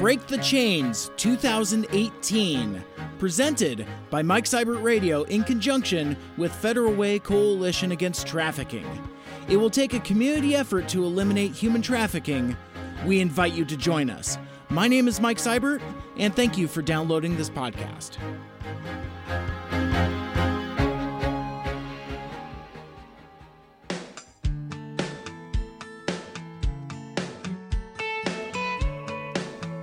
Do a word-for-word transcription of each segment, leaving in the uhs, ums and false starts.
Break the Chains twenty eighteen, presented by Mike Seibert Radio in conjunction with Federal Way Coalition Against Trafficking. It will take a community effort to eliminate human trafficking. We invite you to join us. My name is Mike Seibert, and thank you for downloading this podcast.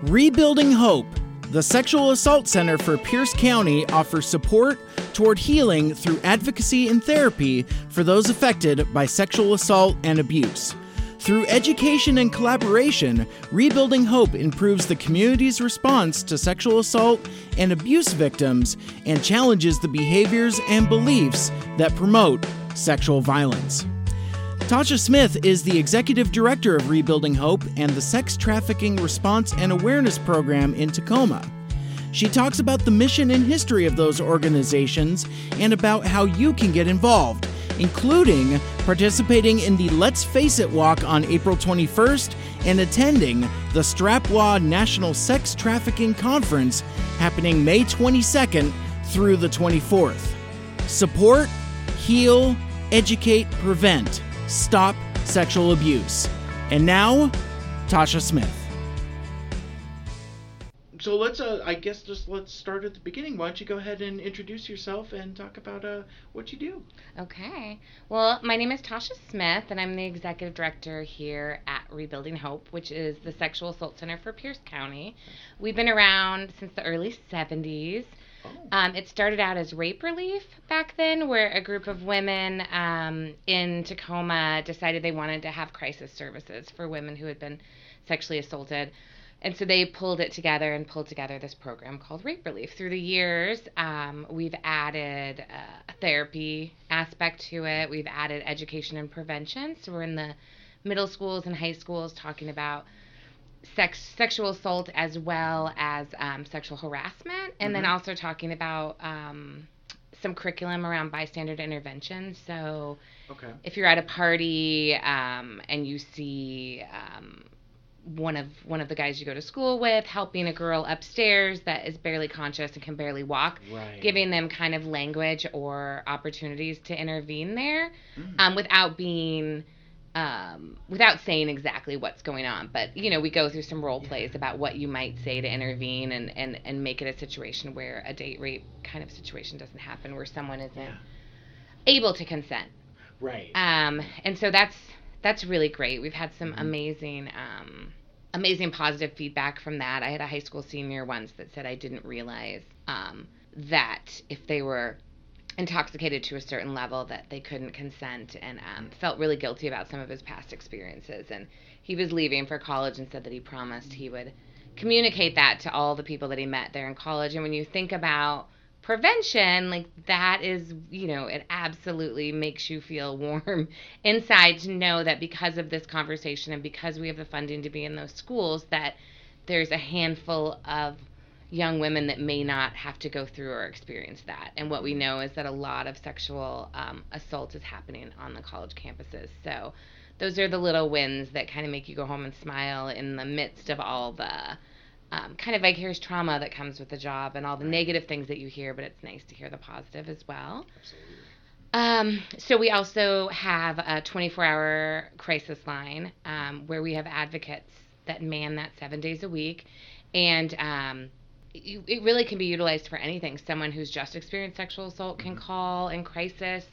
Rebuilding Hope, the Sexual Assault Center for Pierce County offers support toward healing through advocacy and therapy for those affected by sexual assault and abuse. Through education and collaboration, Rebuilding Hope improves the community's response to sexual assault and abuse victims and challenges the behaviors and beliefs that promote sexual violence. Tasha Smith is the Executive Director of Rebuilding Hope and the Sex Trafficking Response and Awareness Program in Tacoma. She talks about the mission and history of those organizations and about how you can get involved, including participating in the Let's Face It Walk on April twenty-first and attending the Strap W A National Sex Trafficking Conference happening May twenty-second through the twenty-fourth. Support, heal, educate, prevent. Stop sexual abuse. And now, Tasha Smith. So let's, uh, I guess, just let's start at the beginning. Why don't you go ahead and introduce yourself and talk about uh, what you do. Okay. Well, my name is Tasha Smith, and I'm the Executive Director here at Rebuilding Hope, which is the Sexual Assault Center for Pierce County. We've been around since the early seventies. Um, it started out as rape relief back then, where a group of women um, in Tacoma decided they wanted to have crisis services for women who had been sexually assaulted. And so they pulled it together and pulled together this program called Rape Relief. Through the years, um, we've added uh, a therapy aspect to it. We've added education and prevention. So we're in the middle schools and high schools talking about Sex, sexual assault as well as um, sexual harassment, and mm-hmm. then also talking about um, some curriculum around bystander intervention. So okay. if you're at a party um, and you see um, one of one of the guys you go to school with helping a girl upstairs that is barely conscious and can barely walk, right. giving them kind of language or opportunities to intervene there mm. um, without being... Um, without saying exactly what's going on. But, you know, we go through some role yeah. plays about what you might say to intervene and, and, and make it a situation where a date rape kind of situation doesn't happen, where someone isn't yeah. able to consent. Right. Um, and so that's that's really great. We've had some mm-hmm. amazing, um, amazing positive feedback from that. I had a high school senior once that said I didn't realize um, that if they were intoxicated to a certain level that they couldn't consent, and um, felt really guilty about some of his past experiences. And he was leaving for college and said that he promised he would communicate that to all the people that he met there in college. And when you think about prevention, like that is, you know, it absolutely makes you feel warm inside to know that because of this conversation and because we have the funding to be in those schools, that there's a handful of young women that may not have to go through or experience that. And what we know is that a lot of sexual um, assault is happening on the college campuses. So those are the little wins that kind of make you go home and smile in the midst of all the um, kind of vicarious trauma that comes with the job and all the right. negative things that you hear, but it's nice to hear the positive as well. Absolutely. Um, so we also have a twenty-four hour crisis line um, where we have advocates that man that seven days a week. And um, it really can be utilized for anything. Someone who's just experienced sexual assault can call in crisis,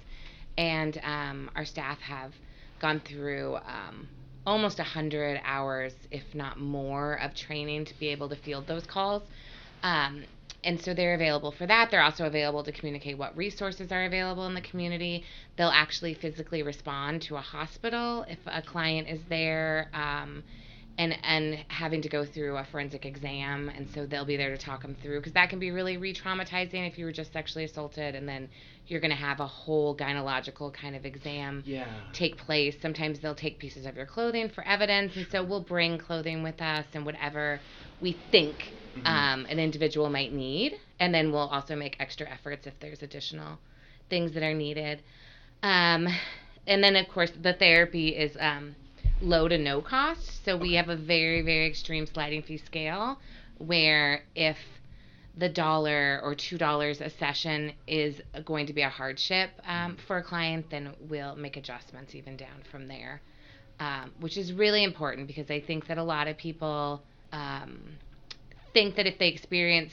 and um, our staff have gone through um, almost one hundred hours, if not more, of training to be able to field those calls. Um, and so they're available for that. They're also available to communicate what resources are available in the community. They'll actually physically respond to a hospital if a client is there. Um, And, and having to go through a forensic exam, and so they'll be there to talk them through, because that can be really re-traumatizing if you were just sexually assaulted, and then you're going to have a whole gynecological kind of exam yeah. take place. Sometimes they'll take pieces of your clothing for evidence, and so we'll bring clothing with us and whatever we think mm-hmm. um, an individual might need, and then we'll also make extra efforts if there's additional things that are needed. Um, and then, of course, the therapy is... Um, low to no cost. So we have a very, very extreme sliding fee scale where if the dollar or two dollars a session is going to be a hardship um, for a client, then we'll make adjustments even down from there, um, which is really important because I think that a lot of people um, think that if they experience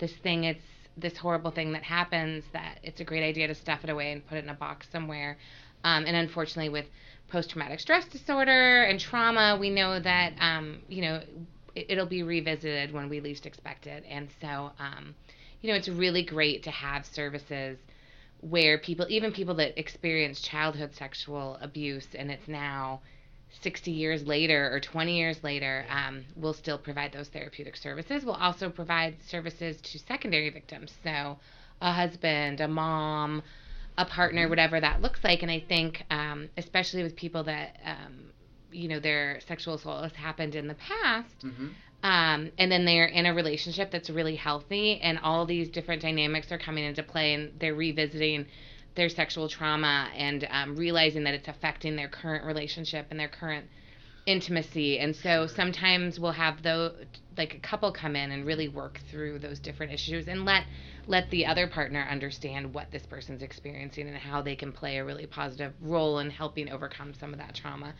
this thing, it's this horrible thing that happens, that it's a great idea to stuff it away and put it in a box somewhere. Um, and unfortunately, with post-traumatic stress disorder and trauma, we know that um, you know. it'll be revisited when we least expect it. And so, um, you know, it's really great to have services where people, even people that experience childhood sexual abuse, and it's now sixty years later or twenty years later, um, we'll still provide those therapeutic services. We'll also provide services to secondary victims. So a husband, a mom, a partner, whatever that looks like. And I think, um, especially with people that, um, you know, their sexual assault has happened in the past, mm-hmm. um, and then they're in a relationship that's really healthy, and all these different dynamics are coming into play, and they're revisiting their sexual trauma and um, realizing that it's affecting their current relationship and their current intimacy. And so sometimes we'll have those, like a couple come in and really work through those different issues and let let the other partner understand what this person's experiencing and how they can play a really positive role in helping overcome some of that trauma.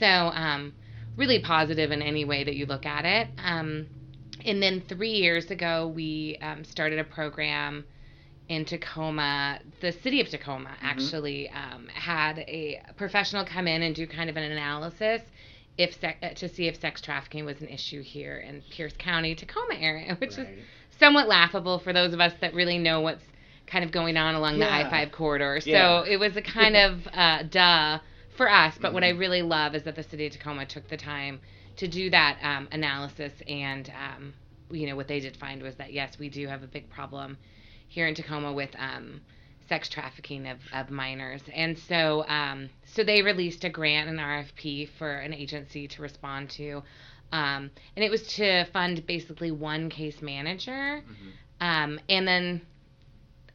So um, really positive in any way that you look at it. Um, and then three years ago, we um, started a program in Tacoma. The city of Tacoma mm-hmm. actually um, had a professional come in and do kind of an analysis if sec- to see if sex trafficking was an issue here in Pierce County, Tacoma area, which right. is somewhat laughable for those of us that really know what's kind of going on along yeah. the I five corridor. So yeah. it was a kind of uh, duh for us, but mm-hmm. what I really love is that the city of Tacoma took the time to do that um, analysis, and um, you know, what they did find was that, yes, we do have a big problem here in Tacoma with um, sex trafficking of, of minors. And so um, so they released a grant, an R F P, for an agency to respond to. Um, and it was to fund basically one case manager. Mm-hmm. Um, and then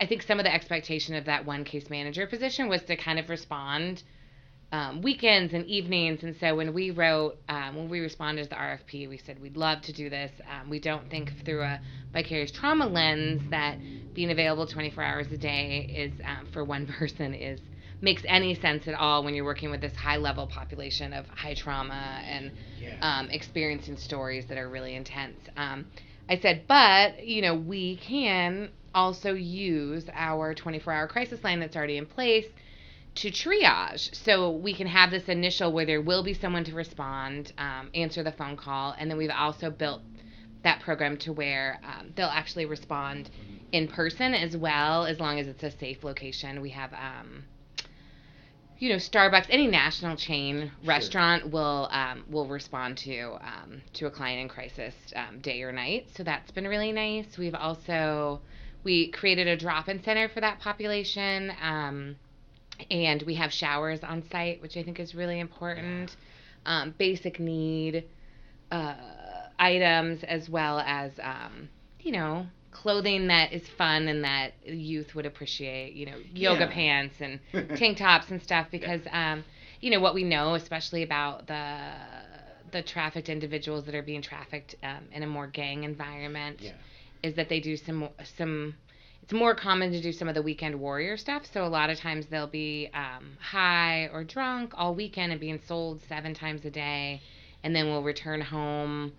I think some of the expectation of that one case manager position was to kind of respond um, weekends and evenings. And so when we wrote, um, when we responded to the R F P, we said, we'd love to do this. Um, we don't think through a vicarious trauma lens that being available twenty-four hours a day is um, for one person is makes any sense at all when you're working with this high-level population of high trauma and yeah. um, experiencing stories that are really intense. Um, I said, but, you know, we can also use our twenty-four hour crisis line that's already in place to triage. So we can have this initial where there will be someone to respond, um, answer the phone call, and then we've also built that program to where um, they'll actually respond in person as well, as long as it's a safe location. We have... Um, you know, Starbucks, any national chain restaurant sure. will um, will respond to um, to a client in crisis um, day or night. So that's been really nice. We've also, we created a drop-in center for that population. Um, and we have showers on site, which I think is really important. Yeah. Um, basic need uh, items, as well as, um, you know, clothing that is fun and that youth would appreciate, you know, yoga yeah. pants and tank tops and stuff, because, yeah. um, you know, what we know, especially about the the trafficked individuals that are being trafficked um, in a more gang environment yeah. is that they do some, some, it's more common to do some of the weekend warrior stuff. So a lot of times they'll be um, high or drunk all weekend and being sold seven times a day, and then we'll return home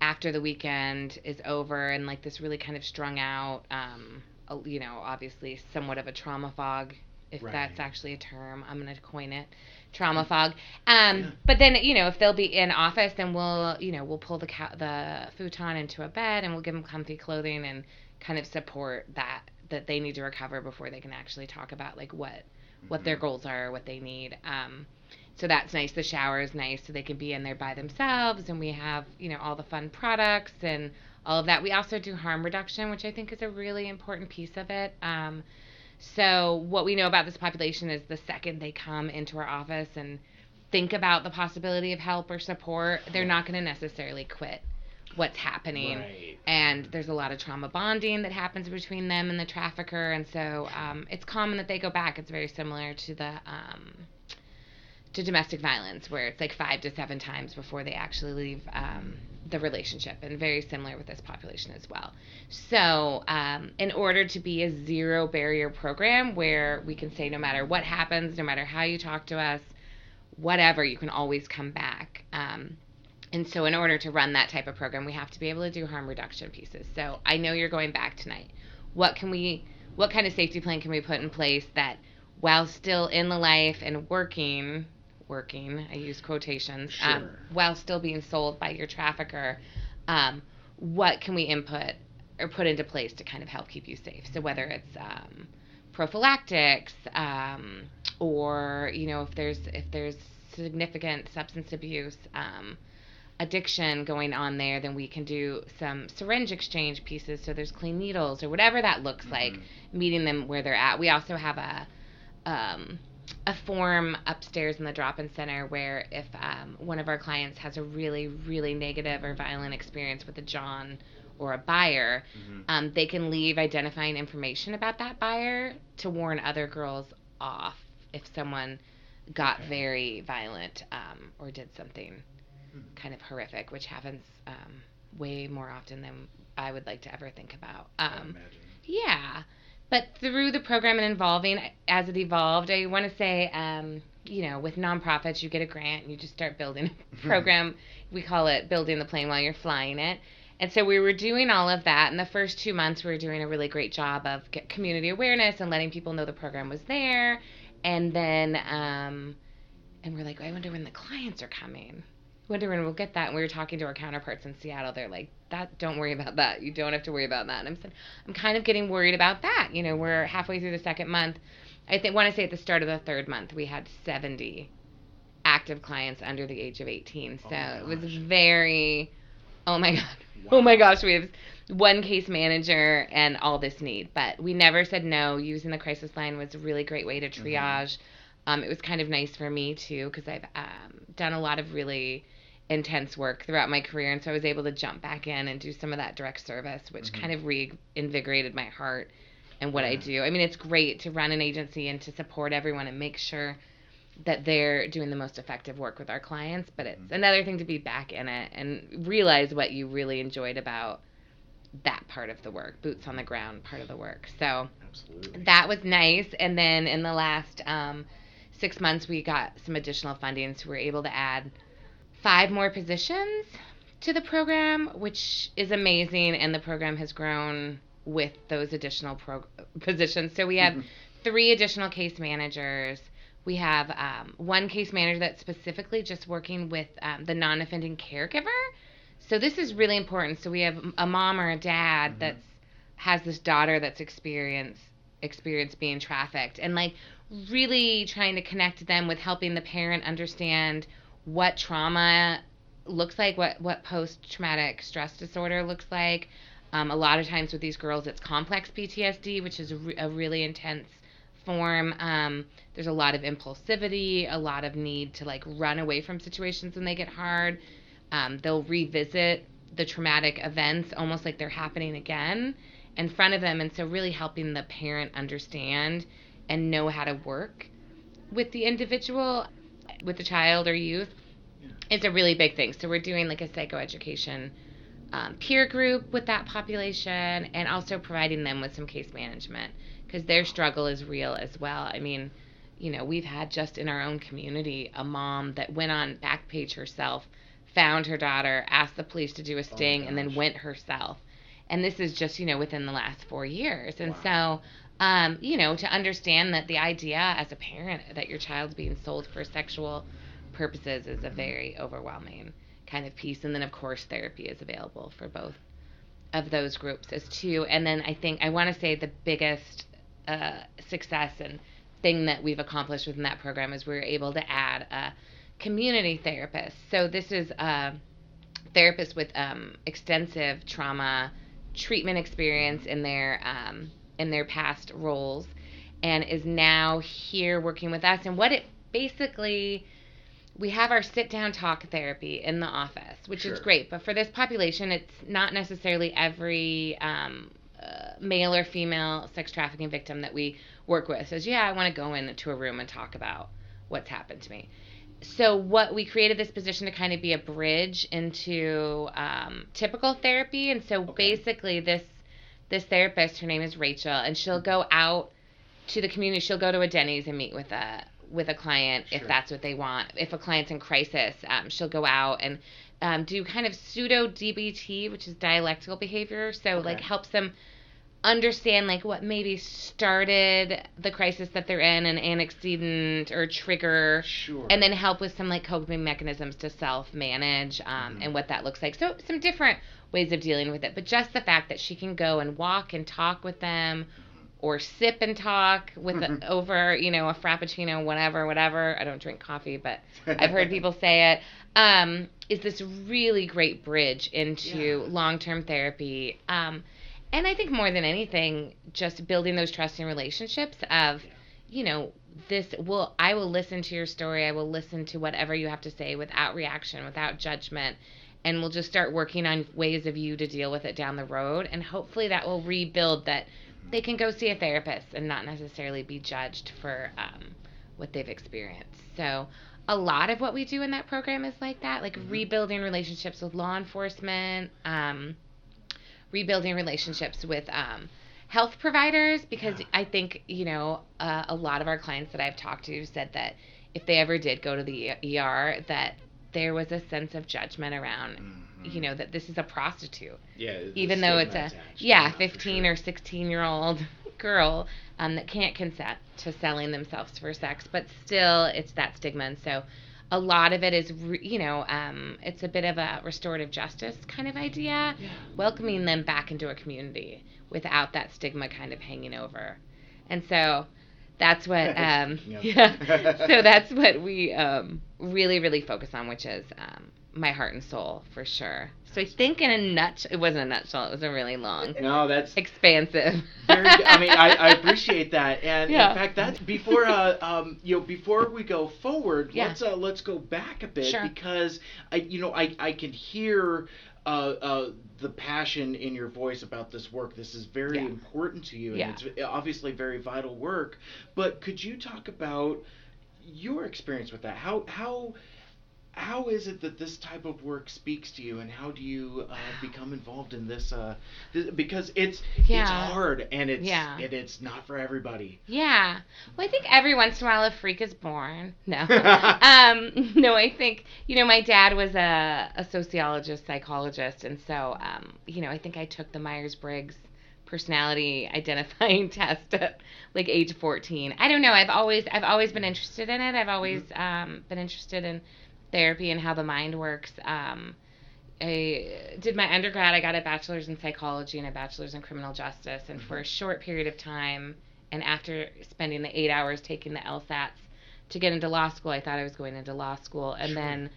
after the weekend is over, and like this really kind of strung out, um, you know, obviously somewhat of a trauma fog, if right. that's actually a term, I'm going to coin it, trauma fog. Um, yeah. But then, you know, if they'll be in office, then we'll, you know, we'll pull the ca- the futon into a bed, and we'll give them comfy clothing and kind of support that, that they need to recover before they can actually talk about like what, mm-hmm. what their goals are, what they need. Um, So that's nice. The shower is nice, so they can be in there by themselves, and we have, you know, all the fun products and all of that. We also do harm reduction, which I think is a really important piece of it. Um, so what we know about this population is the second they come into our office and think about the possibility of help or support, they're not going to necessarily quit what's happening. Right. And there's a lot of trauma bonding that happens between them and the trafficker, and so um, it's common that they go back. It's very similar to the... Um, to domestic violence, where it's like five to seven times before they actually leave um, the relationship, and very similar with this population as well. So um, in order to be a zero barrier program where we can say no matter what happens, no matter how you talk to us, whatever, you can always come back. Um, and so in order to run that type of program, we have to be able to do harm reduction pieces. So I know you're going back tonight. What can we, what kind of safety plan can we put in place that while still in the life and working, working, I use quotations, sure. um, while still being sold by your trafficker, um, what can we input or put into place to kind of help keep you safe? So whether it's um, prophylactics, um, or, you know, if there's if there's significant substance abuse, um, addiction going on there, then we can do some syringe exchange pieces. So there's clean needles or whatever that looks mm-hmm. like, meeting them where they're at. We also have a um, a form upstairs in the drop-in center where if um, one of our clients has a really, really negative or violent experience with a John or a buyer, mm-hmm. um, they can leave identifying information about that buyer to warn other girls off if someone got okay. very violent um, or did something kind of horrific, which happens um, way more often than I would like to ever think about. Um, yeah, but through the program and involving, as it evolved, I want to say, um, you know, with nonprofits, you get a grant and you just start building a program. We call it building the plane while you're flying it. And so we were doing all of that. In the first two months, we were doing a really great job of get community awareness and letting people know the program was there. And then, um, and we're like, I wonder when the clients are coming. Wonder when we'll get that. And we were talking to our counterparts in Seattle. They're like, "That, don't worry about that. You don't have to worry about that." And I'm saying, I'm kind of getting worried about that. You know, we're halfway through the second month. I think want to say at the start of the third month, we had seventy active clients under the age of eighteen. So oh it was very, oh my god, wow. oh my gosh, we have one case manager and all this need. But we never said no. Using the crisis line was a really great way to triage. Mm-hmm. Um, it was kind of nice for me too, because I've um, done a lot of really intense work throughout my career, and so I was able to jump back in and do some of that direct service, which mm-hmm. kind of reinvigorated my heart and what yeah. I do. I mean, it's great to run an agency and to support everyone and make sure that they're doing the most effective work with our clients, but it's mm-hmm. another thing to be back in it and realize what you really enjoyed about that part of the work, boots on the ground part of the work. So absolutely. That was nice. And then in the last um, six months, we got some additional funding, so we were able to add five more positions to the program, which is amazing, and the program has grown with those additional pro- positions. So we have mm-hmm. three additional case managers. We have um, one case manager that's specifically just working with um, the non-offending caregiver. So this is really important. So we have a mom or a dad mm-hmm. that's has this daughter that's experienced experience being trafficked, and like really trying to connect them with helping the parent understand what trauma looks like, what, what post-traumatic stress disorder looks like. Um, a lot of times with these girls, it's complex P T S D, which is a, re- a really intense form. Um, there's a lot of impulsivity, a lot of need to like run away from situations when they get hard. Um, they'll revisit the traumatic events almost like they're happening again in front of them. And so really helping the parent understand and know how to work with the individual, with the child or youth, yeah. is a really big thing. So we're doing like a psychoeducation um, peer group with that population, and also providing them with some case management, because their struggle is real as well. I mean, you know, we've had just in our own community a mom that went on Backpage herself, found her daughter, asked the police to do a sting, oh and then went herself. And this is just, you know, within the last four years. And wow. so... Um, you know, to understand that the idea as a parent that your child's being sold for sexual purposes is a very overwhelming kind of piece. And then, of course, therapy is available for both of those groups as two. And then I think I want to say the biggest uh, success and thing that we've accomplished within that program is we were able to add a community therapist. So this is a therapist with um, extensive trauma treatment experience in their um in their past roles, and is now here working with us. And what it basically, we have our sit-down talk therapy in the office, which sure. is great. But for this population, it's not necessarily every um, uh, male or female sex trafficking victim that we work with says, yeah, I want to go into a room and talk about what's happened to me. so what we created this position to kind of be a bridge into um, typical therapy. And so okay. basically this this therapist, her name is Rachel, and she'll go out to the community. She'll go to a Denny's and meet with a with a client sure. if that's what they want. If a client's in crisis, um, she'll go out and um, do kind of pseudo D B T, which is dialectical behavior. So okay. like helps them understand like what maybe started the crisis that they're in, an antecedent or trigger, sure. and then help with some like coping mechanisms to self-manage um, mm-hmm. and what that looks like. So some different ways of dealing with it, but just the fact that she can go and walk and talk with them or sip and talk with mm-hmm. a, over, you know, a frappuccino, whatever, whatever. I don't drink coffee, but I've heard people say it. Um, is this really great bridge into yeah. long-term therapy. Um, And I think more than anything, just building those trusting relationships of, you know, this will, I will listen to your story. I will listen to whatever you have to say without reaction, without judgment. And we'll just start working on ways of you to deal with it down the road. And hopefully that will rebuild that they can go see a therapist and not necessarily be judged for um, what they've experienced. So a lot of what we do in that program is like that, like mm-hmm. rebuilding relationships with law enforcement, um, rebuilding relationships with um, health providers, because yeah. I think, you know, uh, a lot of our clients that I've talked to said that if they ever did go to the E R, that there was a sense of judgment around, mm-hmm. you know, that this is a prostitute. Yeah. Even though it's a, yeah, fifteen or sixteen-year-old girl um, that can't consent to selling themselves for sex, but still it's that stigma. And so a lot of it is, you know, um, it's a bit of a restorative justice kind of idea, yeah. welcoming them back into a community without that stigma kind of hanging over. And so that's what, um, yeah. yeah, so that's what we um, really, really focus on, which is um, my heart and soul for sure. So I think in a nutshell, it wasn't a nutshell, it was a really long, no, that's expansive. Very, I mean, I, I appreciate that. And yeah. in fact, that's before, uh, um, you know, before we go forward, yeah. let's, uh, let's go back a bit sure. because I, you know, I, I can hear, uh, uh, the passion in your voice about this work. This is very yeah. important to you. And yeah. it's obviously very vital work, but could you talk about your experience with that? How, how, How is it that this type of work speaks to you, and how do you uh, become involved in this? Uh, th- because it's yeah. it's hard, and it's yeah. and it's not for everybody. Yeah. Well, I think every once in a while a freak is born. No. um, no, I think, you know, my dad was a, a sociologist, psychologist, and so, um, you know, I think I took the Myers-Briggs personality identifying test at like age fourteen. I don't know. I've always I've always been interested in it. I've always mm-hmm. um, been interested in therapy and how the mind works. Um, I did my undergrad. I got a bachelor's in psychology and a bachelor's in criminal justice. And mm-hmm. for a short period of time, and after spending the eight hours taking the LSATs to get into law school, I thought I was going into law school. And sure. then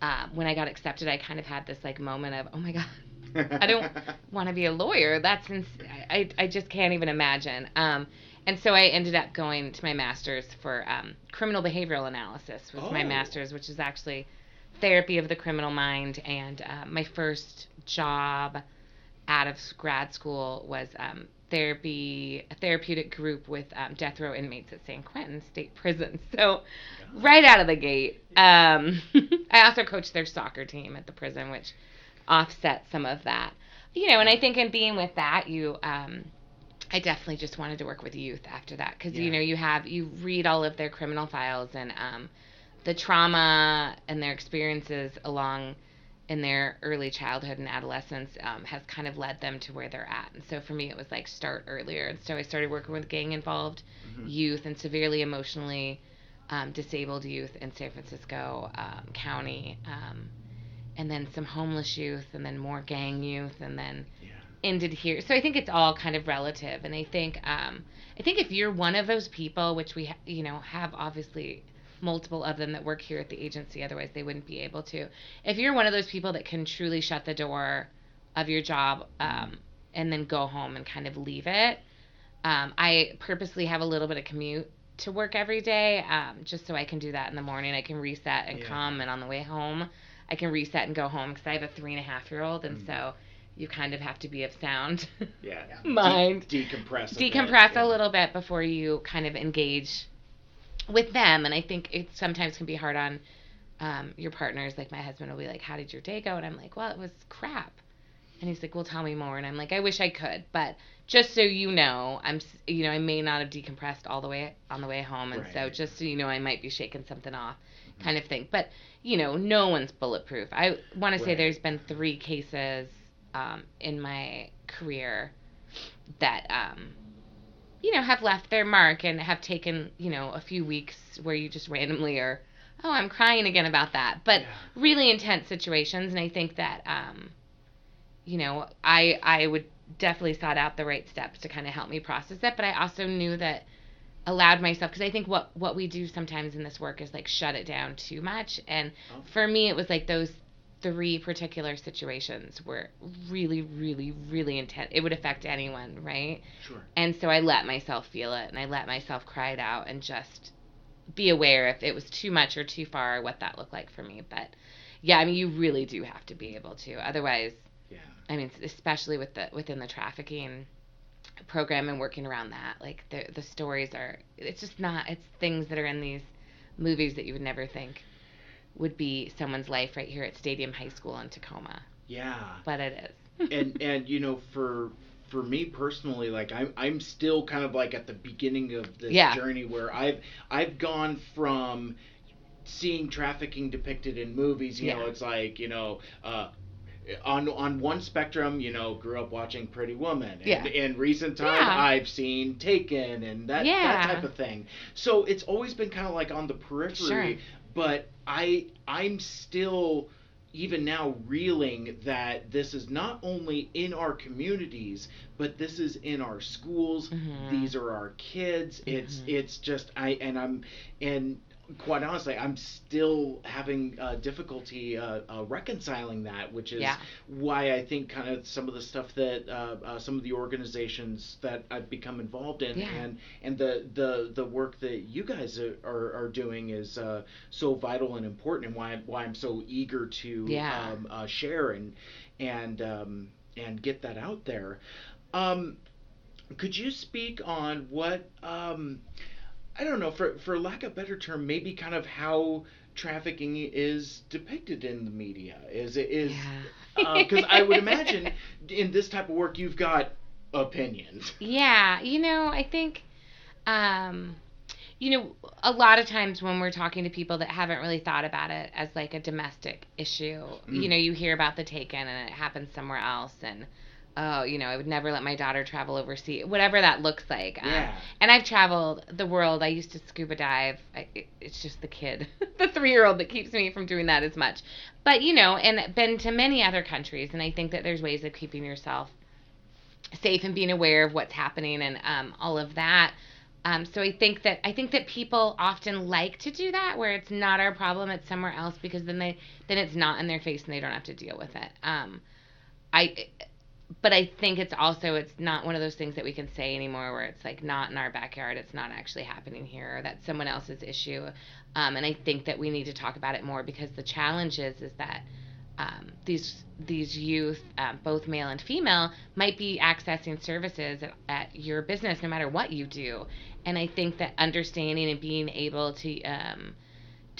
uh, when I got accepted, I kind of had this like moment of, oh my God, I don't want to be a lawyer. That's ins- I, I just can't even imagine. Um, And so I ended up going to my master's for um, criminal behavioral analysis was oh. my master's, which is actually therapy of the criminal mind. And uh, my first job out of grad school was um, therapy, a therapeutic group with um, death row inmates at San Quentin State Prison. So right out of the gate, um, I also coached their soccer team at the prison, which offset some of that. You know, and I think in being with that, you... Um, I definitely just wanted to work with youth after that because, yeah. you know, you have, you read all of their criminal files and um, the trauma and their experiences along in their early childhood and adolescence um, has kind of led them to where they're at. And so for me, it was like start earlier. And so I started working with gang-involved mm-hmm. youth and severely emotionally um, disabled youth in San Francisco um, County um, and then some homeless youth and then more gang youth and then... Yeah. ended here. So I think it's all kind of relative. And I think, um, I think if you're one of those people, which we, ha- you know, have obviously multiple of them that work here at the agency, otherwise they wouldn't be able to, if you're one of those people that can truly shut the door of your job, um, and then go home and kind of leave it. Um, I purposely have a little bit of commute to work every day. Um, just so I can do that in the morning. I can reset and yeah. come. And on the way home, I can reset and go home. Cause I have a three and a half year old. And mm. so you kind of have to be of sound yeah. mind. De- decompress. A decompress bit, a yeah. little bit before you kind of engage with them. And I think it sometimes can be hard on um, your partners. Like my husband will be like, how did your day go? And I'm like, well, it was crap. And he's like, well, tell me more. And I'm like, I wish I could, but just so you know, I'm, you know, I may not have decompressed all the way on the way home. And right. so just so you know, I might be shaking something off mm-hmm. kind of thing. But, you know, no one's bulletproof. I want right. to say there's been three cases um, in my career that, um, you know, have left their mark and have taken, you know, a few weeks where you just randomly are, oh, I'm crying again about that. But yeah. really intense situations. And I think that, um, you know, I I would definitely sought out the right steps to kind of help me process that. But I also knew that allowed myself, because I think what, what we do sometimes in this work is, like, shut it down too much. And oh. for me, it was, like, those three particular situations were really, really, really intense. It would affect anyone, right? Sure. And so I let myself feel it, and I let myself cry it out and just be aware if it was too much or too far, what that looked like for me. But, yeah, I mean, you really do have to be able to. Otherwise... Yeah. I mean, especially with the within the trafficking program and working around that, like the the stories are, it's just not, it's things that are in these movies that you would never think would be someone's life right here at Stadium High School in Tacoma. Yeah. But it is. and and you know, for for me personally, like I'm I'm still kind of like at the beginning of this yeah. journey where I've I've gone from seeing trafficking depicted in movies, you yeah. know, it's like, you know, uh On on one spectrum, you know, grew up watching Pretty Woman. And yeah. in recent time, yeah. I've seen Taken and that, yeah. that type of thing. So it's always been kind of like on the periphery. Sure. But I I'm still, even now, reeling that this is not only in our communities, but this is in our schools. Mm-hmm. These are our kids. Mm-hmm. It's it's just I and I'm and. Quite honestly, I'm still having uh, difficulty uh, uh, reconciling that, which is yeah. why I think kind of some of the stuff that uh, uh, some of the organizations that I've become involved in yeah. and and the, the, the work that you guys are, are, are doing is uh, so vital and important, and why why I'm so eager to yeah. um, uh, share and and um, and get that out there. Um, could you speak on what? Um, I don't know, for for lack of a better term, maybe kind of how trafficking is depicted in the media. Is it is because yeah. uh, I would imagine in this type of work you've got opinions. Yeah, you know, I think, um, you know, a lot of times when we're talking to people that haven't really thought about it as like a domestic issue, mm. you know, you hear about the Taken and it happens somewhere else and. Oh, you know, I would never let my daughter travel overseas, whatever that looks like. Yeah. Um, and I've traveled the world. I used to scuba dive. I, it, it's just the kid, the three-year-old that keeps me from doing that as much. But, you know, and been to many other countries, and I think that there's ways of keeping yourself safe and being aware of what's happening and um, all of that. Um, so I think that I think that people often like to do that where it's not our problem, it's somewhere else, because then they then it's not in their face and they don't have to deal with it. Um, I... It, But I think it's also, it's not one of those things that we can say anymore where it's like not in our backyard, it's not actually happening here, or that's someone else's issue. Um, and I think that we need to talk about it more because the challenge is, is that um, these these youth, um, both male and female, might be accessing services at, at your business no matter what you do. And I think that understanding and being able to um,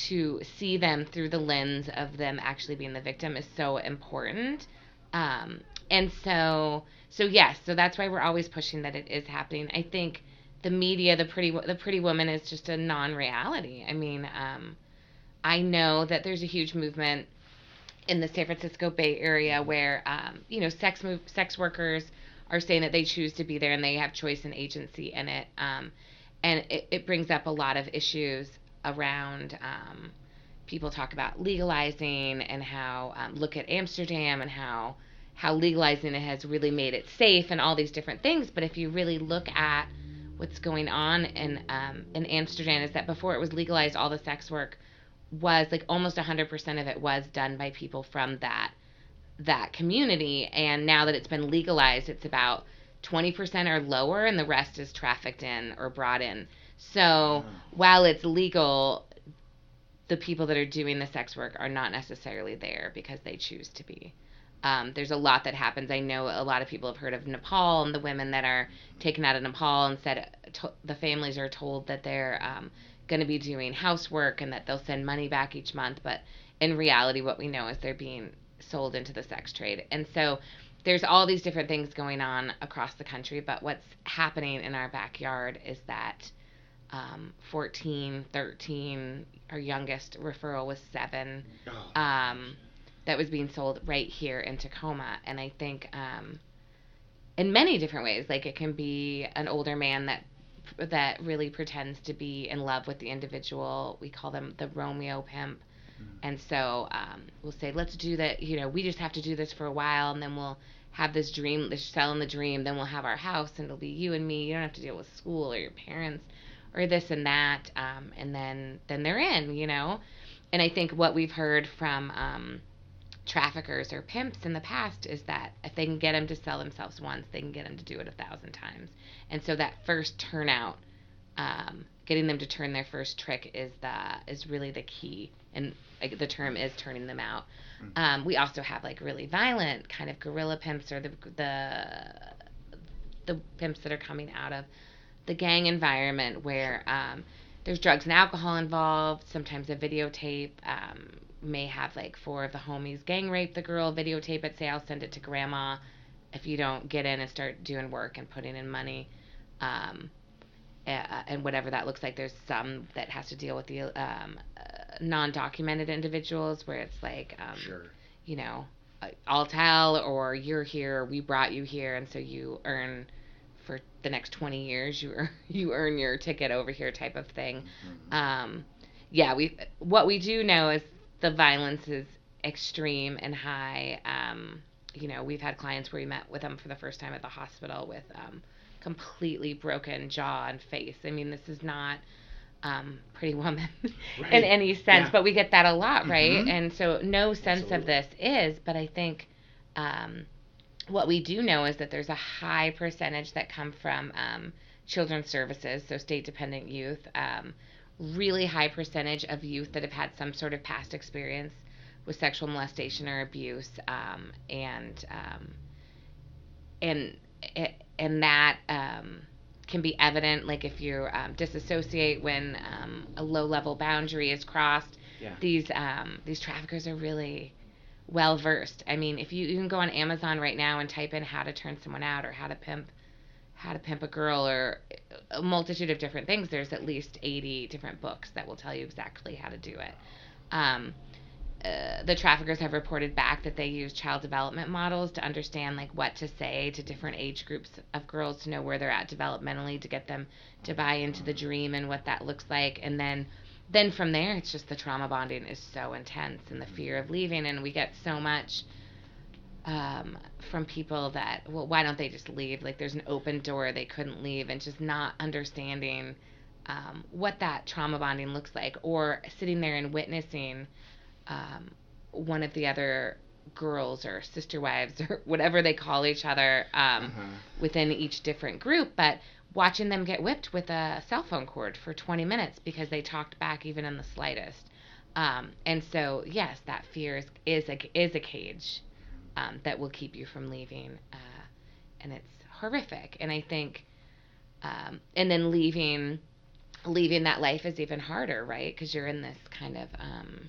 to see them through the lens of them actually being the victim is so important. Um And so, so yes, so that's why we're always pushing that it is happening. I think the media, the pretty, the pretty woman is just a non-reality. I mean, um, I know that there's a huge movement in the San Francisco Bay Area where, um, you know, sex move, sex workers are saying that they choose to be there and they have choice and agency in it. Um, and it, it brings up a lot of issues around, um, people talk about legalizing and how, um, look at Amsterdam and how, how legalizing it has really made it safe and all these different things. But if you really look at what's going on in um, in Amsterdam, is that before it was legalized, all the sex work was like almost one hundred percent of it was done by people from that that community. And now that it's been legalized, it's about twenty percent or lower, and the rest is trafficked in or brought in. So while it's legal, the people that are doing the sex work are not necessarily there because they choose to be. Um, there's a lot that happens. I know a lot of people have heard of Nepal and the women that are taken out of Nepal and said to, the families are told that they're um, going to be doing housework and that they'll send money back each month. But in reality, what we know is they're being sold into the sex trade. And so there's all these different things going on across the country. But what's happening in our backyard is that um, fourteen, thirteen, our youngest referral was seven, um, that was being sold right here in Tacoma. And I think um, in many different ways, like it can be an older man that that really pretends to be in love with the individual. We call them the Romeo pimp. And so um, we'll say, let's do that. You know, we just have to do this for a while, and then we'll have this dream, this selling the dream. Then we'll have our house, and it'll be you and me. You don't have to deal with school or your parents or this and that. Um, and then, then they're in, you know. And I think what we've heard from um, traffickers or pimps in the past is that if they can get them to sell themselves once, they can get them to do it a thousand times. And so that first turnout, um, getting them to turn their first trick is the is really the key. And the term is turning them out. Um, we also have like really violent kind of guerrilla pimps, or the the the pimps that are coming out of the gang environment where um, there's drugs and alcohol involved. Sometimes a videotape um, may have like four of the homies gang rape the girl, videotape it, say I'll send it to grandma if you don't get in and start doing work and putting in money. Um, Uh, and whatever that looks like. There's some that has to deal with the um, uh, non-documented individuals where it's like, um, sure. you know, I'll tell, or you're here, we brought you here, and so you earn for the next twenty years, you earn, you earn your ticket over here type of thing. Mm-hmm. Um, yeah, we what we do know is the violence is extreme and high. Um, you know, we've had clients where we met with them for the first time at the hospital with um completely broken jaw and face. I mean, this is not um, Pretty Woman right. in any sense, yeah. but we get that a lot, right? Mm-hmm. And so no sense Absolutely. Of this is, but I think um, what we do know is that there's a high percentage that come from um, children's services, so state-dependent youth, um, really high percentage of youth that have had some sort of past experience with sexual molestation or abuse, um, and um, and it, And that um, can be evident, like if you um, disassociate when um, a low-level boundary is crossed. Yeah. These um, these traffickers are really well-versed. I mean, if you, you can go on Amazon right now and type in how to turn someone out or how to pimp how to pimp a girl or a multitude of different things, there's at least eighty different books that will tell you exactly how to do it. Um, Uh, the traffickers have reported back that they use child development models to understand like what to say to different age groups of girls to know where they're at developmentally, to get them to buy into the dream and what that looks like. And then then from there, it's just the trauma bonding is so intense and the fear of leaving. And we get so much um, from people that, well, why don't they just leave? Like there's an open door, they couldn't leave, and just not understanding um, what that trauma bonding looks like, or sitting there and witnessing Um, one of the other girls or sister wives or whatever they call each other um, uh-huh. within each different group, but watching them get whipped with a cell phone cord for twenty minutes because they talked back even in the slightest. Um, and so, yes, that fear is is a, is a cage um, that will keep you from leaving. Uh, and it's horrific. And I think, um, and then leaving, leaving that life is even harder, right? Because you're in this kind of... Um,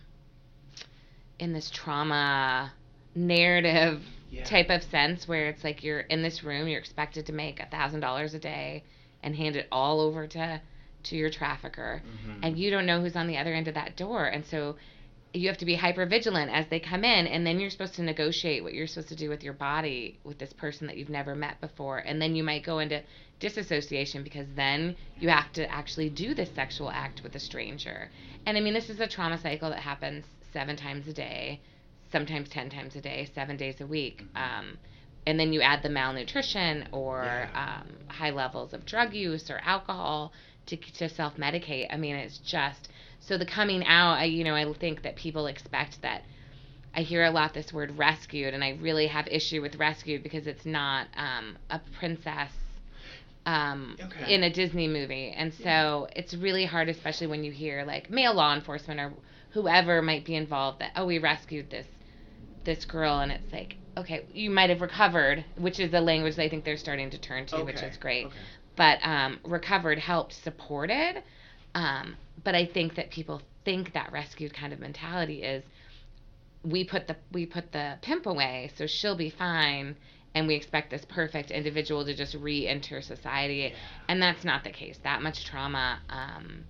in this trauma narrative yeah. type of sense where it's like you're in this room, you're expected to make a thousand dollars a day and hand it all over to, to your trafficker. Mm-hmm. And you don't know who's on the other end of that door. And so you have to be hyper vigilant as they come in, and then you're supposed to negotiate what you're supposed to do with your body with this person that you've never met before. And then you might go into disassociation because then you have to actually do this sexual act with a stranger. And I mean, this is a trauma cycle that happens seven times a day, sometimes ten times a day, seven days a week. Um, and then you add the malnutrition or yeah. um, high levels of drug use or alcohol to, to self-medicate. I mean, it's just, so the coming out, I, you know, I think that people expect that. I hear a lot this word rescued, and I really have issue with rescued because it's not um, a princess um, okay. in a Disney movie. And so yeah. it's really hard, especially when you hear like male law enforcement or whoever might be involved, that, oh, we rescued this this girl, and it's like, okay, you might have recovered, which is the language I think they're starting to turn to, okay. which is great. Okay. But um, recovered, helped, supported, Um, but I think that people think that rescued kind of mentality is we put the we put the pimp away, so she'll be fine, and we expect this perfect individual to just re-enter society. Yeah. And that's not the case. That much trauma um,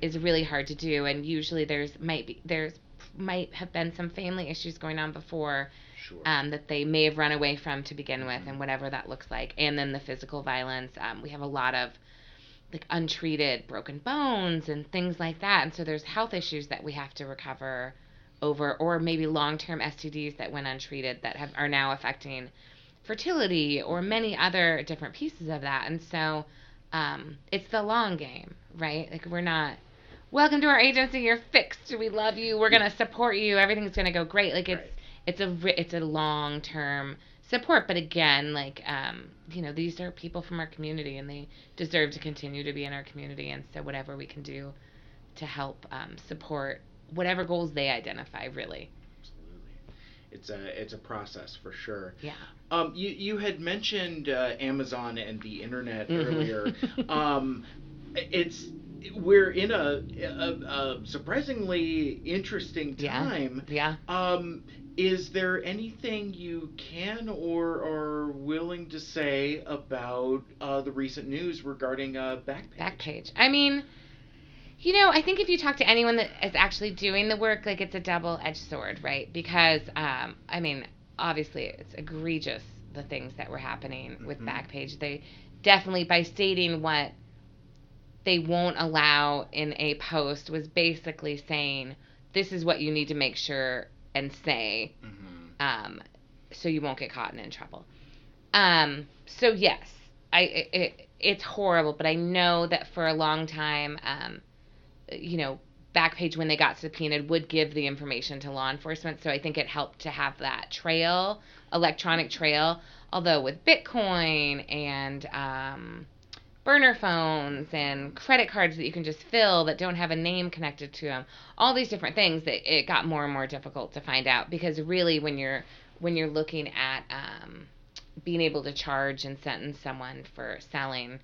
is really hard to do, and usually there's might be there's might have been some family issues going on before. Sure. Um, that they may have run away from to begin with, mm-hmm. and whatever that looks like. And then the physical violence. Um, we have a lot of like untreated broken bones and things like that. And so there's health issues that we have to recover over, or maybe long-term S T Ds that went untreated that have, are now affecting fertility or many other different pieces of that. And so um, it's the long game, right? Like we're not, welcome to our agency, you're fixed, we love you, we're going to support you, everything's going to go great. Like it's, right. It's a it's a long-term support, but again, like um, you know, these are people from our community, and they deserve to continue to be in our community. And so, whatever we can do to help um, support whatever goals they identify, really. Absolutely, it's a it's a process for sure. Yeah. Um, you you had mentioned uh, Amazon and the internet mm-hmm. earlier. um, it's. We're in a, a, a surprisingly interesting time. Yeah. Yeah. Um, is there anything you can or are willing to say about uh, the recent news regarding uh, Backpage? Backpage. I mean, you know, I think if you talk to anyone that is actually doing the work, like it's a double-edged sword, right? Because, um, I mean, obviously it's egregious, the things that were happening with mm-hmm. Backpage. They definitely, by stating what they won't allow in a post, was basically saying, this is what you need to make sure and say, mm-hmm. um, so you won't get caught and in trouble. Um, so yes, I it, it, it's horrible, but I know that for a long time, um, you know, Backpage, when they got subpoenaed, would give the information to law enforcement, so I think it helped to have that trail, electronic trail, although with Bitcoin and um, burner phones and credit cards that you can just fill that don't have a name connected to them, all these different things, that it got more and more difficult to find out, because really when you're when you're looking at um, being able to charge and sentence someone for selling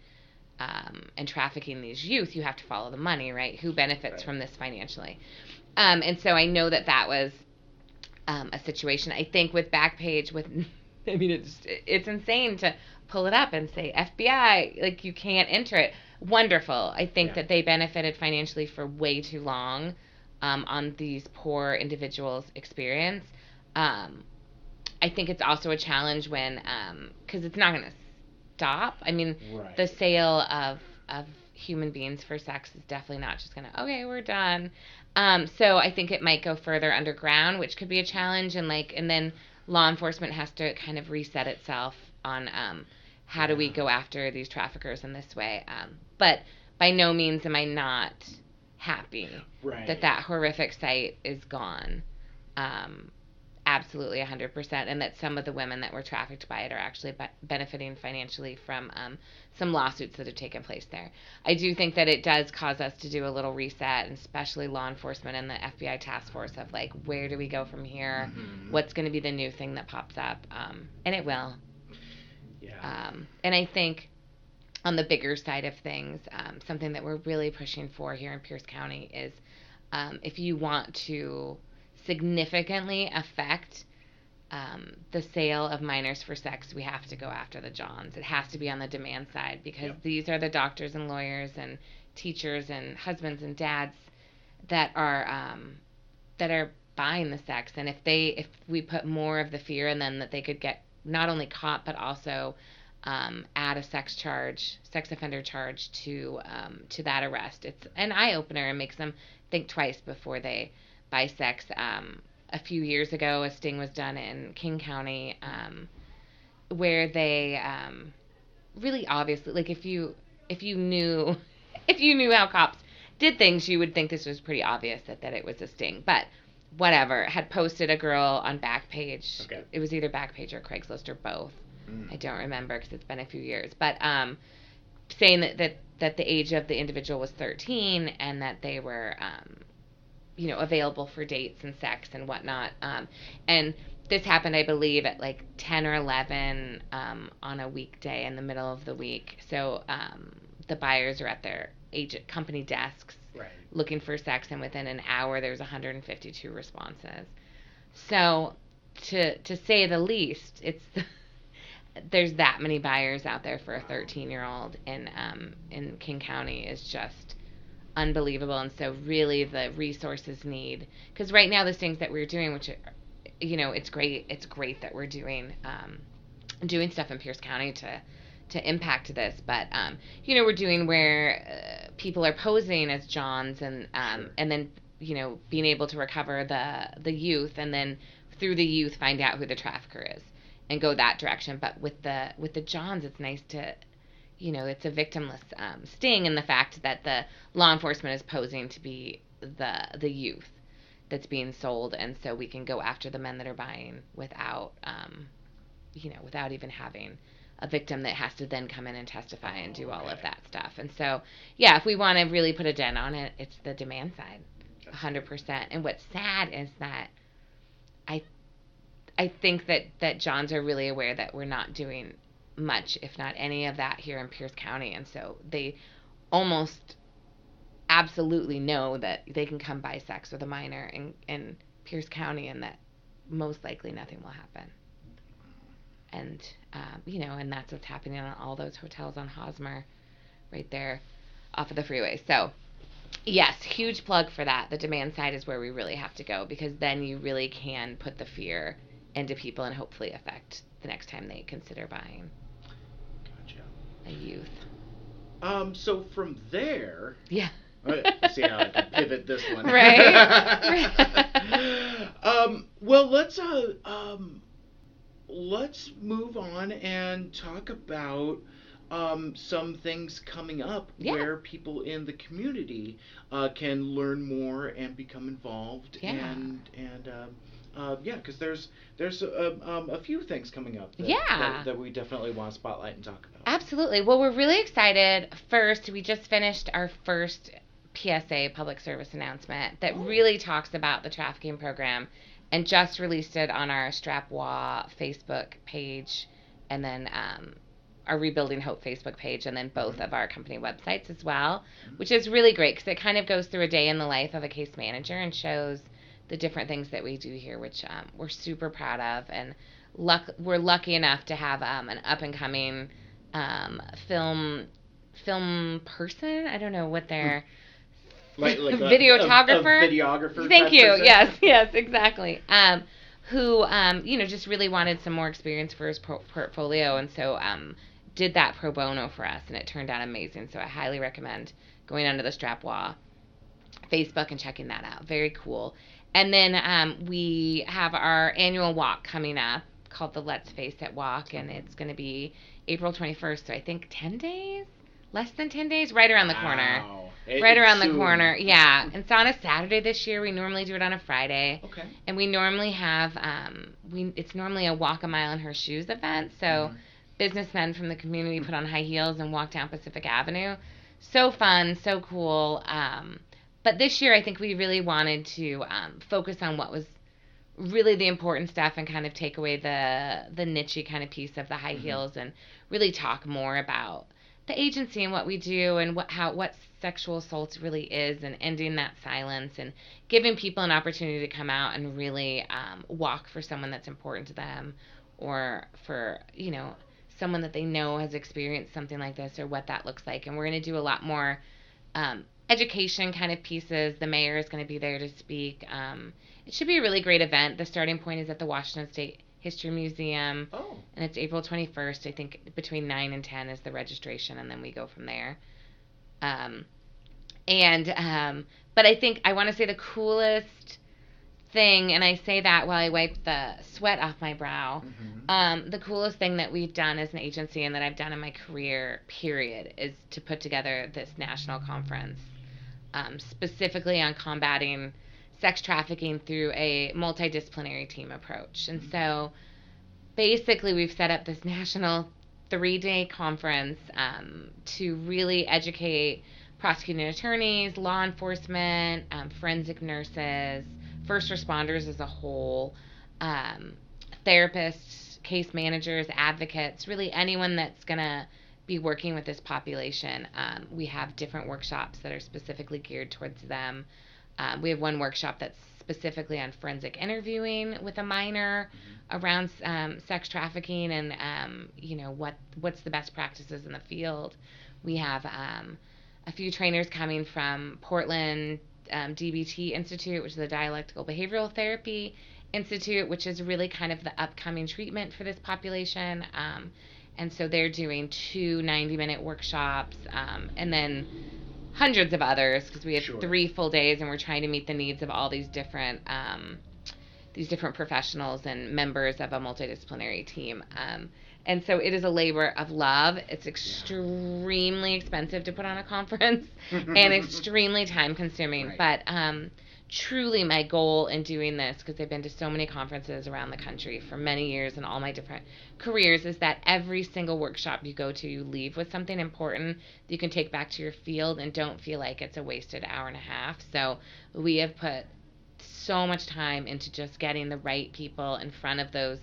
um, and trafficking these youth, you have to follow the money, right? Who benefits right. from this financially? Um, and so I know that that was um, a situation. I think with Backpage, with I mean, it's it's insane to pull it up and say F B I, like you can't enter it. Wonderful. I think yeah. that they benefited financially for way too long um, on these poor individuals' experience. Um, I think it's also a challenge when, because um, it's not going to stop. I mean, right. the sale of of human beings for sex is definitely not just going to, okay, we're done. Um, so I think it might go further underground, which could be a challenge, and like, and then law enforcement has to kind of reset itself on um, how do we go after these traffickers in this way. Um, but by no means am I not happy right. that that horrific site is gone. Um, absolutely, one hundred percent. And that some of the women that were trafficked by it are actually be- benefiting financially from um, some lawsuits that have taken place there. I do think that it does cause us to do a little reset, and especially law enforcement and the F B I task force, of like, where do we go from here? Mm-hmm. What's going to be the new thing that pops up? Um, and it will. Yeah. Um, and I think on the bigger side of things, um, something that we're really pushing for here in Pierce County is um, if you want to significantly affect um, the sale of minors for sex, we have to go after the Johns. It has to be on the demand side, because yep. these are the doctors and lawyers and teachers and husbands and dads that are um, that are buying the sex. And if they if we put more of the fear in them that they could get not only caught, but also um, add a sex charge, sex offender charge to um, to that arrest. It's an eye-opener and makes them think twice before they buy sex. Um, a few years ago, a sting was done in King County um, where they um, really obviously, like if you if you knew if you knew how cops did things, you would think this was pretty obvious that, that it was a sting. But whatever, had posted a girl on Backpage. Okay. It was either Backpage or Craigslist or both. Mm. I don't remember because it's been a few years. But um, saying that, that that the age of the individual was thirteen and that they were, um, you know, available for dates and sex and whatnot. Um, and this happened, I believe, at like ten or eleven um, on a weekday in the middle of the week. So um, the buyers are at their agent company desks right. looking for sex, and within an hour there's one hundred fifty-two responses. So to to say the least, it's there's that many buyers out there for a thirteen-year-old in um, in King County is just unbelievable. And so really the resources need, because right now there's things that we're doing, which, you know, it's great. It's great that we're doing um, doing stuff in Pierce County to to impact this. But, um, you know, we're doing where uh, people are posing as Johns and um, sure. and then, you know, being able to recover the the youth, and then through the youth find out who the trafficker is and go that direction. But with the with the Johns, it's nice to, you know, it's a victimless um, sting, and the fact that the law enforcement is posing to be the the youth that's being sold, and so we can go after the men that are buying without, um, you know, without even having a victim that has to then come in and testify and do all okay. of that stuff. And so, yeah, if we want to really put a dent on it, it's the demand side, one hundred percent. And what's sad is that I I think that, that Johns are really aware that we're not doing much, if not any of that here in Pierce County. And so they almost absolutely know that they can come buy sex with a minor in, in Pierce County, and that most likely nothing will happen. And, um, you know, and that's what's happening on all those hotels on Hosmer right there off of the freeway. So, yes, huge plug for that. The demand side is where we really have to go, because then you really can put the fear into people and hopefully affect the next time they consider buying gotcha. a youth. Um, so from there... Yeah. See how I can pivot this one. Right. um, well, let's... Uh, um, Let's move on and talk about um, some things coming up yeah. where people in the community uh, can learn more and become involved. Yeah. And and uh, uh, yeah, because there's there's a, um, a few things coming up. That, yeah. that, that we definitely want to spotlight and talk about. Absolutely. Well, we're really excited. First, we just finished our first P S A, public service announcement, that oh. really talks about the trafficking program. And just released it on our StrapWA Facebook page, and then um, our Rebuilding Hope Facebook page, and then both of our company websites as well, which is really great because it kind of goes through a day in the life of a case manager and shows the different things that we do here, which um, we're super proud of. And luck- we're lucky enough to have um, an up-and-coming um, film film person. I don't know what they're... Like, like videographer. A, a videographer. Thank you. Person. Yes, yes, exactly. Um, who, um, you know, just really wanted some more experience for his pro- portfolio, and so um, did that pro bono for us, and it turned out amazing. So I highly recommend going onto the StrapWA Facebook and checking that out. Very cool. And then um, we have our annual walk coming up called the Let's Face It Walk, and it's going to be April twenty-first, so I think ten days? Less than ten days? Right around the wow. corner. It right around soon. the corner, yeah. And it's on a Saturday this year. We normally do it on a Friday. Okay. And we normally have, um, we it's normally a walk a mile in her shoes event. So mm-hmm. businessmen from the community put on high heels and walk down Pacific Avenue. So fun, so cool. Um, but this year I think we really wanted to um, focus on what was really the important stuff and kind of take away the, the niche-y kind of piece of the high mm-hmm. heels and really talk more about the agency and what we do and what how what sexual assault really is, and ending that silence and giving people an opportunity to come out and really um, walk for someone that's important to them, or for, you know, someone that they know has experienced something like this, or what that looks like. And we're going to do a lot more um, education kind of pieces. The mayor is going to be there to speak. Um, it should be a really great event. The starting point is at the Washington State History Museum, oh. and it's April twenty-first. I think between nine and ten is the registration, and then we go from there. Um, and um, but I think I want to say the coolest thing, and I say that while I wipe the sweat off my brow, mm-hmm. um, the coolest thing that we've done as an agency, and that I've done in my career, period, is to put together this national conference um, specifically on combating sex trafficking through a multidisciplinary team approach. And so basically we've set up this national three-day conference um, to really educate prosecuting attorneys, law enforcement, um, forensic nurses, first responders as a whole, um, therapists, case managers, advocates, really anyone that's going to be working with this population. Um, we have different workshops that are specifically geared towards them. Um, we have one workshop that's specifically on forensic interviewing with a minor mm-hmm. around um, sex trafficking and um, you know what what's the best practices in the field. We have um, a few trainers coming from Portland, um, D B T Institute, which is the Dialectical Behavioral Therapy Institute, which is really kind of the upcoming treatment for this population. Um, and so they're doing two ninety-minute workshops um, and then hundreds of others because we have sure. three full days, and we're trying to meet the needs of all these different um, these different professionals and members of a multidisciplinary team. Um, and so it is a labor of love. It's extremely expensive to put on a conference and extremely time-consuming. Right. But um, truly my goal in doing this, because I've been to so many conferences around the country for many years in all my different careers, is that every single workshop you go to, you leave with something important that you can take back to your field and don't feel like it's a wasted hour and a half. So we have put so much time into just getting the right people in front of those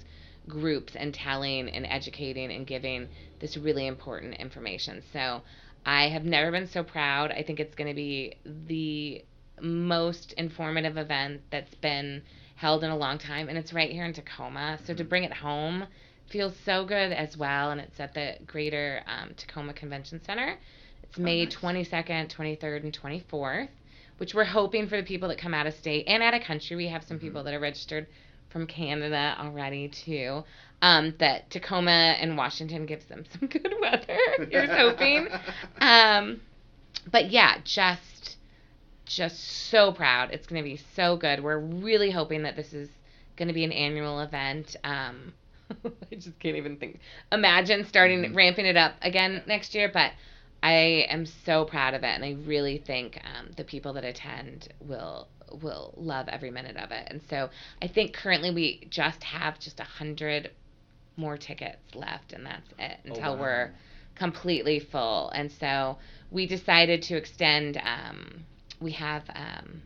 groups and telling and educating and giving this really important information. So I have never been so proud. I think it's going to be the most informative event that's been held in a long time, and it's right here in Tacoma, so to bring it home feels so good as well. And it's at the Greater um, Tacoma Convention Center. It's oh, May nice. twenty-second, twenty-third, and twenty-fourth, which we're hoping for the people that come out of state and out of country. We have some mm-hmm. people that are registered from Canada already too, um, that Tacoma and Washington gives them some good weather. Here's hoping. Um, but yeah, just just so proud. It's going to be so good. We're really hoping that this is going to be an annual event. Um, I just can't even think. Imagine starting mm-hmm. ramping it up again next year, but I am so proud of it, and I really think um, the people that attend will will love every minute of it. And so I think currently we just have just one hundred more tickets left, and that's it until oh, wow. we're completely full. And so we decided to extend... Um, we have um,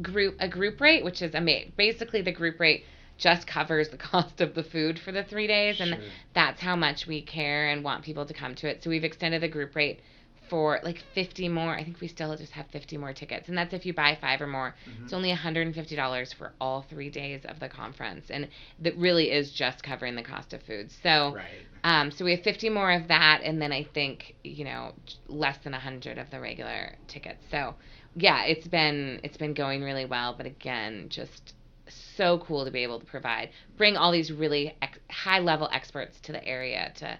group a group rate, which is amazing. Basically, the group rate just covers the cost of the food for the three days, and sure. that's how much we care and want people to come to it. So we've extended the group rate for like fifty more. I think we still just have fifty more tickets, and that's if you buy five or more. Mm-hmm. It's only one hundred fifty dollars for all three days of the conference, and that really is just covering the cost of food. So, right. um, so we have fifty more of that, and then I think you know less than one hundred of the regular tickets. So. Yeah, it's been it's been going really well, but again, just so cool to be able to provide, bring all these really ex- high-level experts to the area to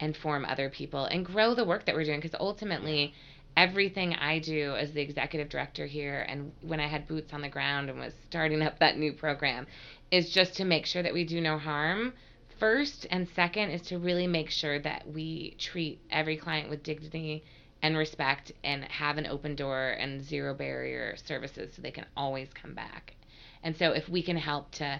inform other people and grow the work that we're doing, because ultimately everything I do as the executive director here and when I had boots on the ground and was starting up that new program is just to make sure that we do no harm first, and second is to really make sure that we treat every client with dignity and respect and have an open door and zero barrier services so they can always come back. And so if we can help to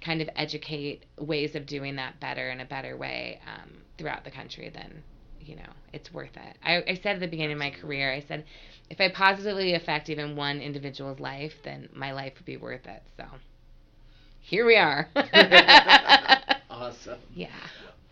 kind of educate ways of doing that better in a better way um, throughout the country, then, you know, it's worth it. I, I said at the beginning of my career, I said, if I positively affect even one individual's life, then my life would be worth it. So here we are. Awesome. Yeah.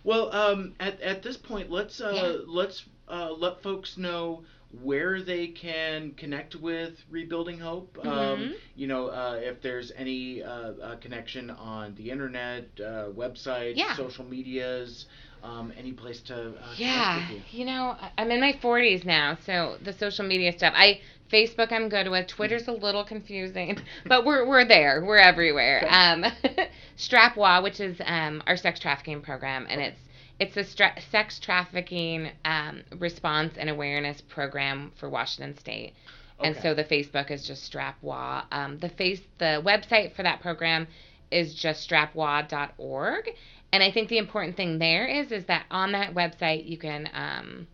Well, um, at, at this point, let's uh, yeah. let's uh, let folks know where they can connect with Rebuilding Hope. Mm-hmm. Um, you know, uh, if there's any uh, uh, connection on the internet, uh, websites, yeah. social medias, um, any place to. Uh, yeah, connect with you. You know, I'm in my forties now, so the social media stuff. I Facebook I'm good with. Twitter's a little confusing, but we're we're there. We're everywhere. Okay. Um, StrapWA, which is um, our sex trafficking program, and it's it's a stra- sex trafficking um, response and awareness program for Washington State, okay. and so the Facebook is just StrapWA. Um, the face the website for that program is just strap w a dot org, and I think the important thing there is is that on that website you can um,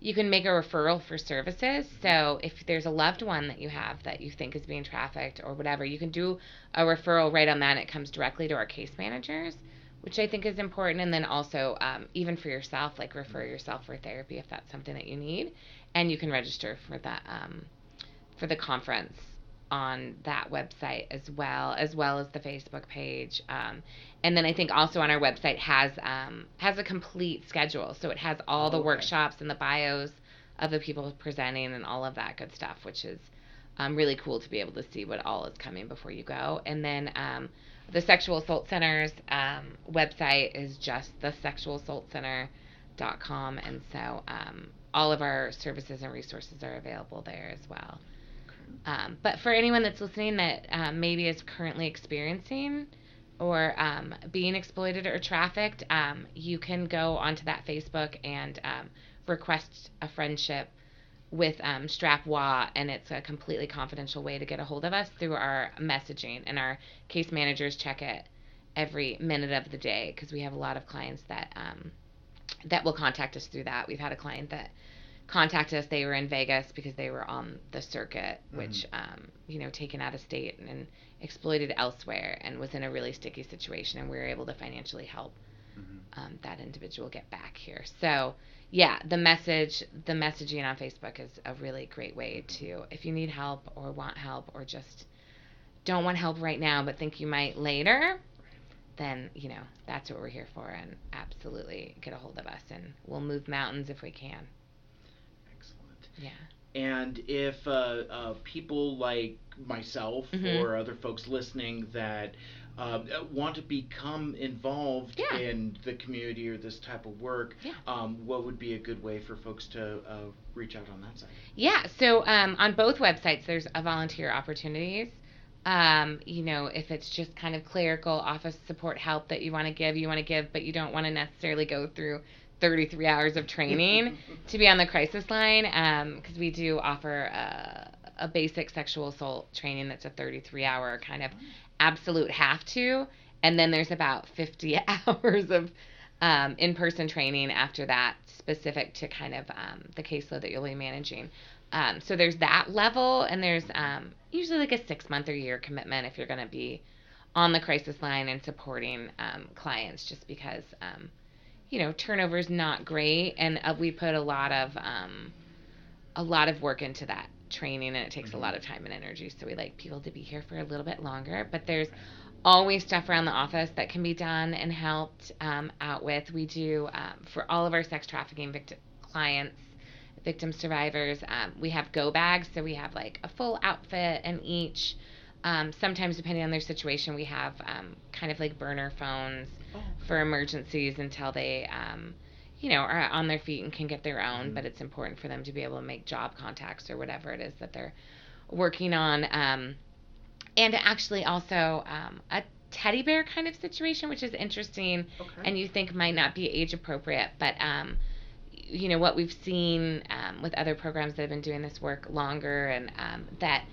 you can make a referral for services. So if there's a loved one that you have that you think is being trafficked or whatever, you can do a referral right on that, and it comes directly to our case managers, which I think is important. And then also um, even for yourself, like refer yourself for therapy if that's something that you need. And you can register for that um, for the conference on that website as well, as well as the Facebook page. Um, and then I think also on our website has um, has a complete schedule. So it has all oh, the okay. workshops and the bios of the people presenting and all of that good stuff, which is um, really cool to be able to see what all is coming before you go. And then um, the Sexual Assault Center's um, website is just the sexual assault center dot com. And so um, all of our services and resources are available there as well. Um, but for anyone that's listening that um, maybe is currently experiencing or um, being exploited or trafficked, um, you can go onto that Facebook and um, request a friendship with um, StrapWA, and it's a completely confidential way to get a hold of us through our messaging, and our case managers check it every minute of the day because we have a lot of clients that um, that will contact us through that. We've had a client that contacted us. They were in Vegas because they were on the circuit, which, mm-hmm. um, you know, taken out of state and, and exploited elsewhere, and was in a really sticky situation. And we were able to financially help mm-hmm. um, that individual get back here. So, yeah, the message, the messaging on Facebook is a really great way to, if you need help or want help or just don't want help right now but think you might later, then, you know, that's what we're here for. And absolutely get a hold of us, and we'll move mountains if we can. Yeah. And if uh, uh, people like myself mm-hmm. or other folks listening that uh, want to become involved yeah. in the community or this type of work, yeah. um, what would be a good way for folks to uh, reach out on that side? Yeah. So um, on both websites, there's a volunteer opportunities. Um, you know, if it's just kind of clerical office support help that you want to give, you want to give, but you don't want to necessarily go through thirty-three hours of training to be on the crisis line, because um, we do offer a, a basic sexual assault training that's a thirty-three hour kind of absolute have to, and then there's about fifty hours of um, in-person training after that, specific to kind of um, the caseload that you'll be managing. Um, so there's that level, and there's um, usually like a six-month or year commitment if you're going to be on the crisis line and supporting um, clients, just because um, you know, turnover's not great, and uh, we put a lot of um, a lot of work into that training, and it takes mm-hmm. a lot of time and energy. So we like people to be here for a little bit longer. But there's always stuff around the office that can be done and helped um, out with. We do um, for all of our sex trafficking victim clients, victim survivors. Um, we have go bags, so we have like a full outfit in each. Um, sometimes, depending on their situation, we have um, kind of like burner phones oh. for emergencies until they, um, you know, are on their feet and can get their own. Mm-hmm. But it's important for them to be able to make job contacts or whatever it is that they're working on. Um, and actually also um, a teddy bear kind of situation, which is interesting okay. and you think might not be age appropriate. But, um, you know, what we've seen um, with other programs that have been doing this work longer, and um, that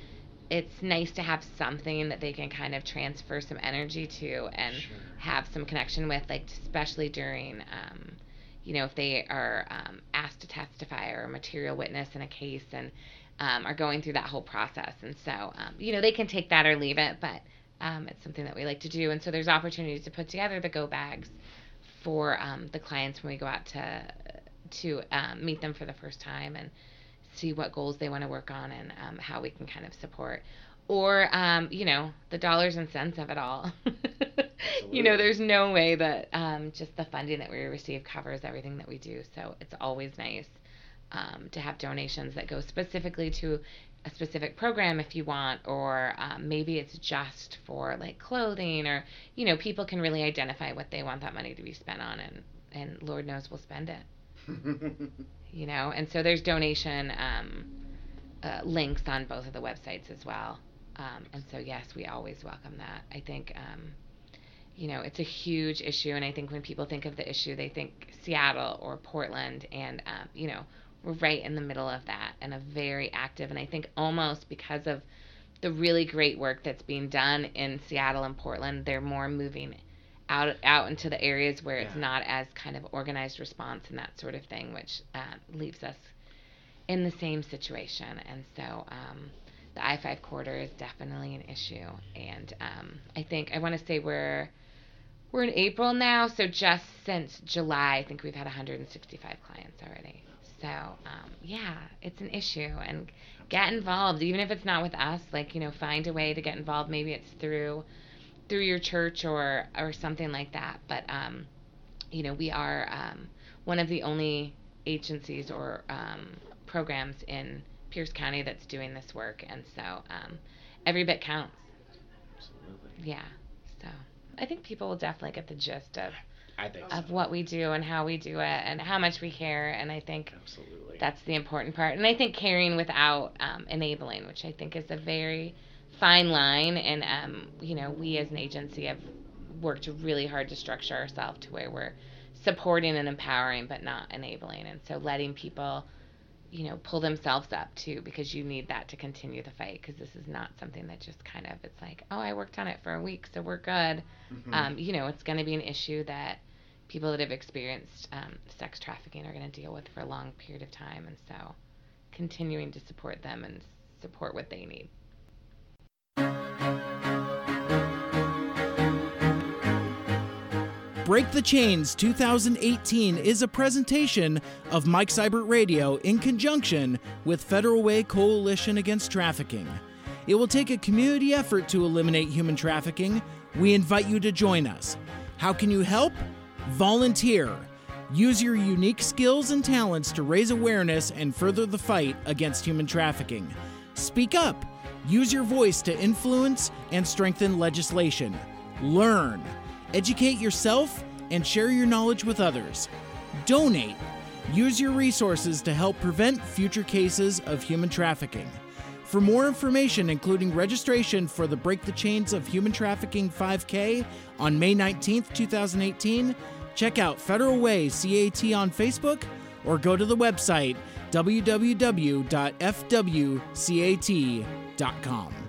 it's nice to have something that they can kind of transfer some energy to and sure. have some connection with, like especially during, um, you know, if they are um, asked to testify or a material witness in a case, and um, are going through that whole process. And so, um, you know, they can take that or leave it, but um, it's something that we like to do. And so there's opportunities to put together the go bags for um, the clients when we go out to to um, meet them for the first time, and see what goals they want to work on, and um, how we can kind of support, or um, you know, the dollars and cents of it all. You know, there's no way that um, just the funding that we receive covers everything that we do. So it's always nice um, to have donations that go specifically to a specific program if you want, or um, maybe it's just for like clothing, or you know, people can really identify what they want that money to be spent on, and and Lord knows we'll spend it. You know, and so there's donation um, uh, links on both of the websites as well. Um, and so, yes, we always welcome that. I think, um, you know, it's a huge issue. And I think when people think of the issue, they think Seattle or Portland. And, um, you know, we're right in the middle of that, and a very active. And I think almost because of the really great work that's being done in Seattle and Portland, they're more moving out out into the areas where yeah. it's not as kind of organized response and that sort of thing, which um, leaves us in the same situation. And so um, the I five corridor is definitely an issue. And um, I think, I want to say we're we're in April now, so just since July, I think we've had one hundred sixty-five clients already. So So, um, yeah, it's an issue. And get involved, even if it's not with us. Like, you know, find a way to get involved. Maybe it's through through your church or, or something like that. But, um, you know, we are um, one of the only agencies or um, programs in Pierce County that's doing this work. And so um, every bit counts. Absolutely. Yeah. So I think people will definitely get the gist of I think of so. what we do and how we do it and how much we care. And I think Absolutely. that's the important part. And I think caring without um, enabling, which I think is a very fine line. And, um, you know, we as an agency have worked really hard to structure ourselves to where we're supporting and empowering but not enabling. And so letting people, you know, pull themselves up too, because you need that to continue the fight, because this is not something that just kind of, it's like, oh, I worked on it for a week, so we're good. Mm-hmm. Um, you know, it's going to be an issue that people that have experienced um, sex trafficking are going to deal with for a long period of time. And so continuing to support them and support what they need. Break the Chains twenty eighteen is a presentation of Mike Seibert Radio in conjunction with Federal Way Coalition Against Trafficking. It will take a community effort to eliminate human trafficking. We invite you to join us. How can you help? Volunteer. Use your unique skills and talents to raise awareness and further the fight against human trafficking. Speak up. Use your voice to influence and strengthen legislation. Learn. Educate yourself and share your knowledge with others. Donate. Use your resources to help prevent future cases of human trafficking. For more information, including registration for the Break the Chains of Human Trafficking five K on May nineteenth, twenty eighteen, check out Federal Way C A T on Facebook or go to the website w w w dot f w c a t dot com.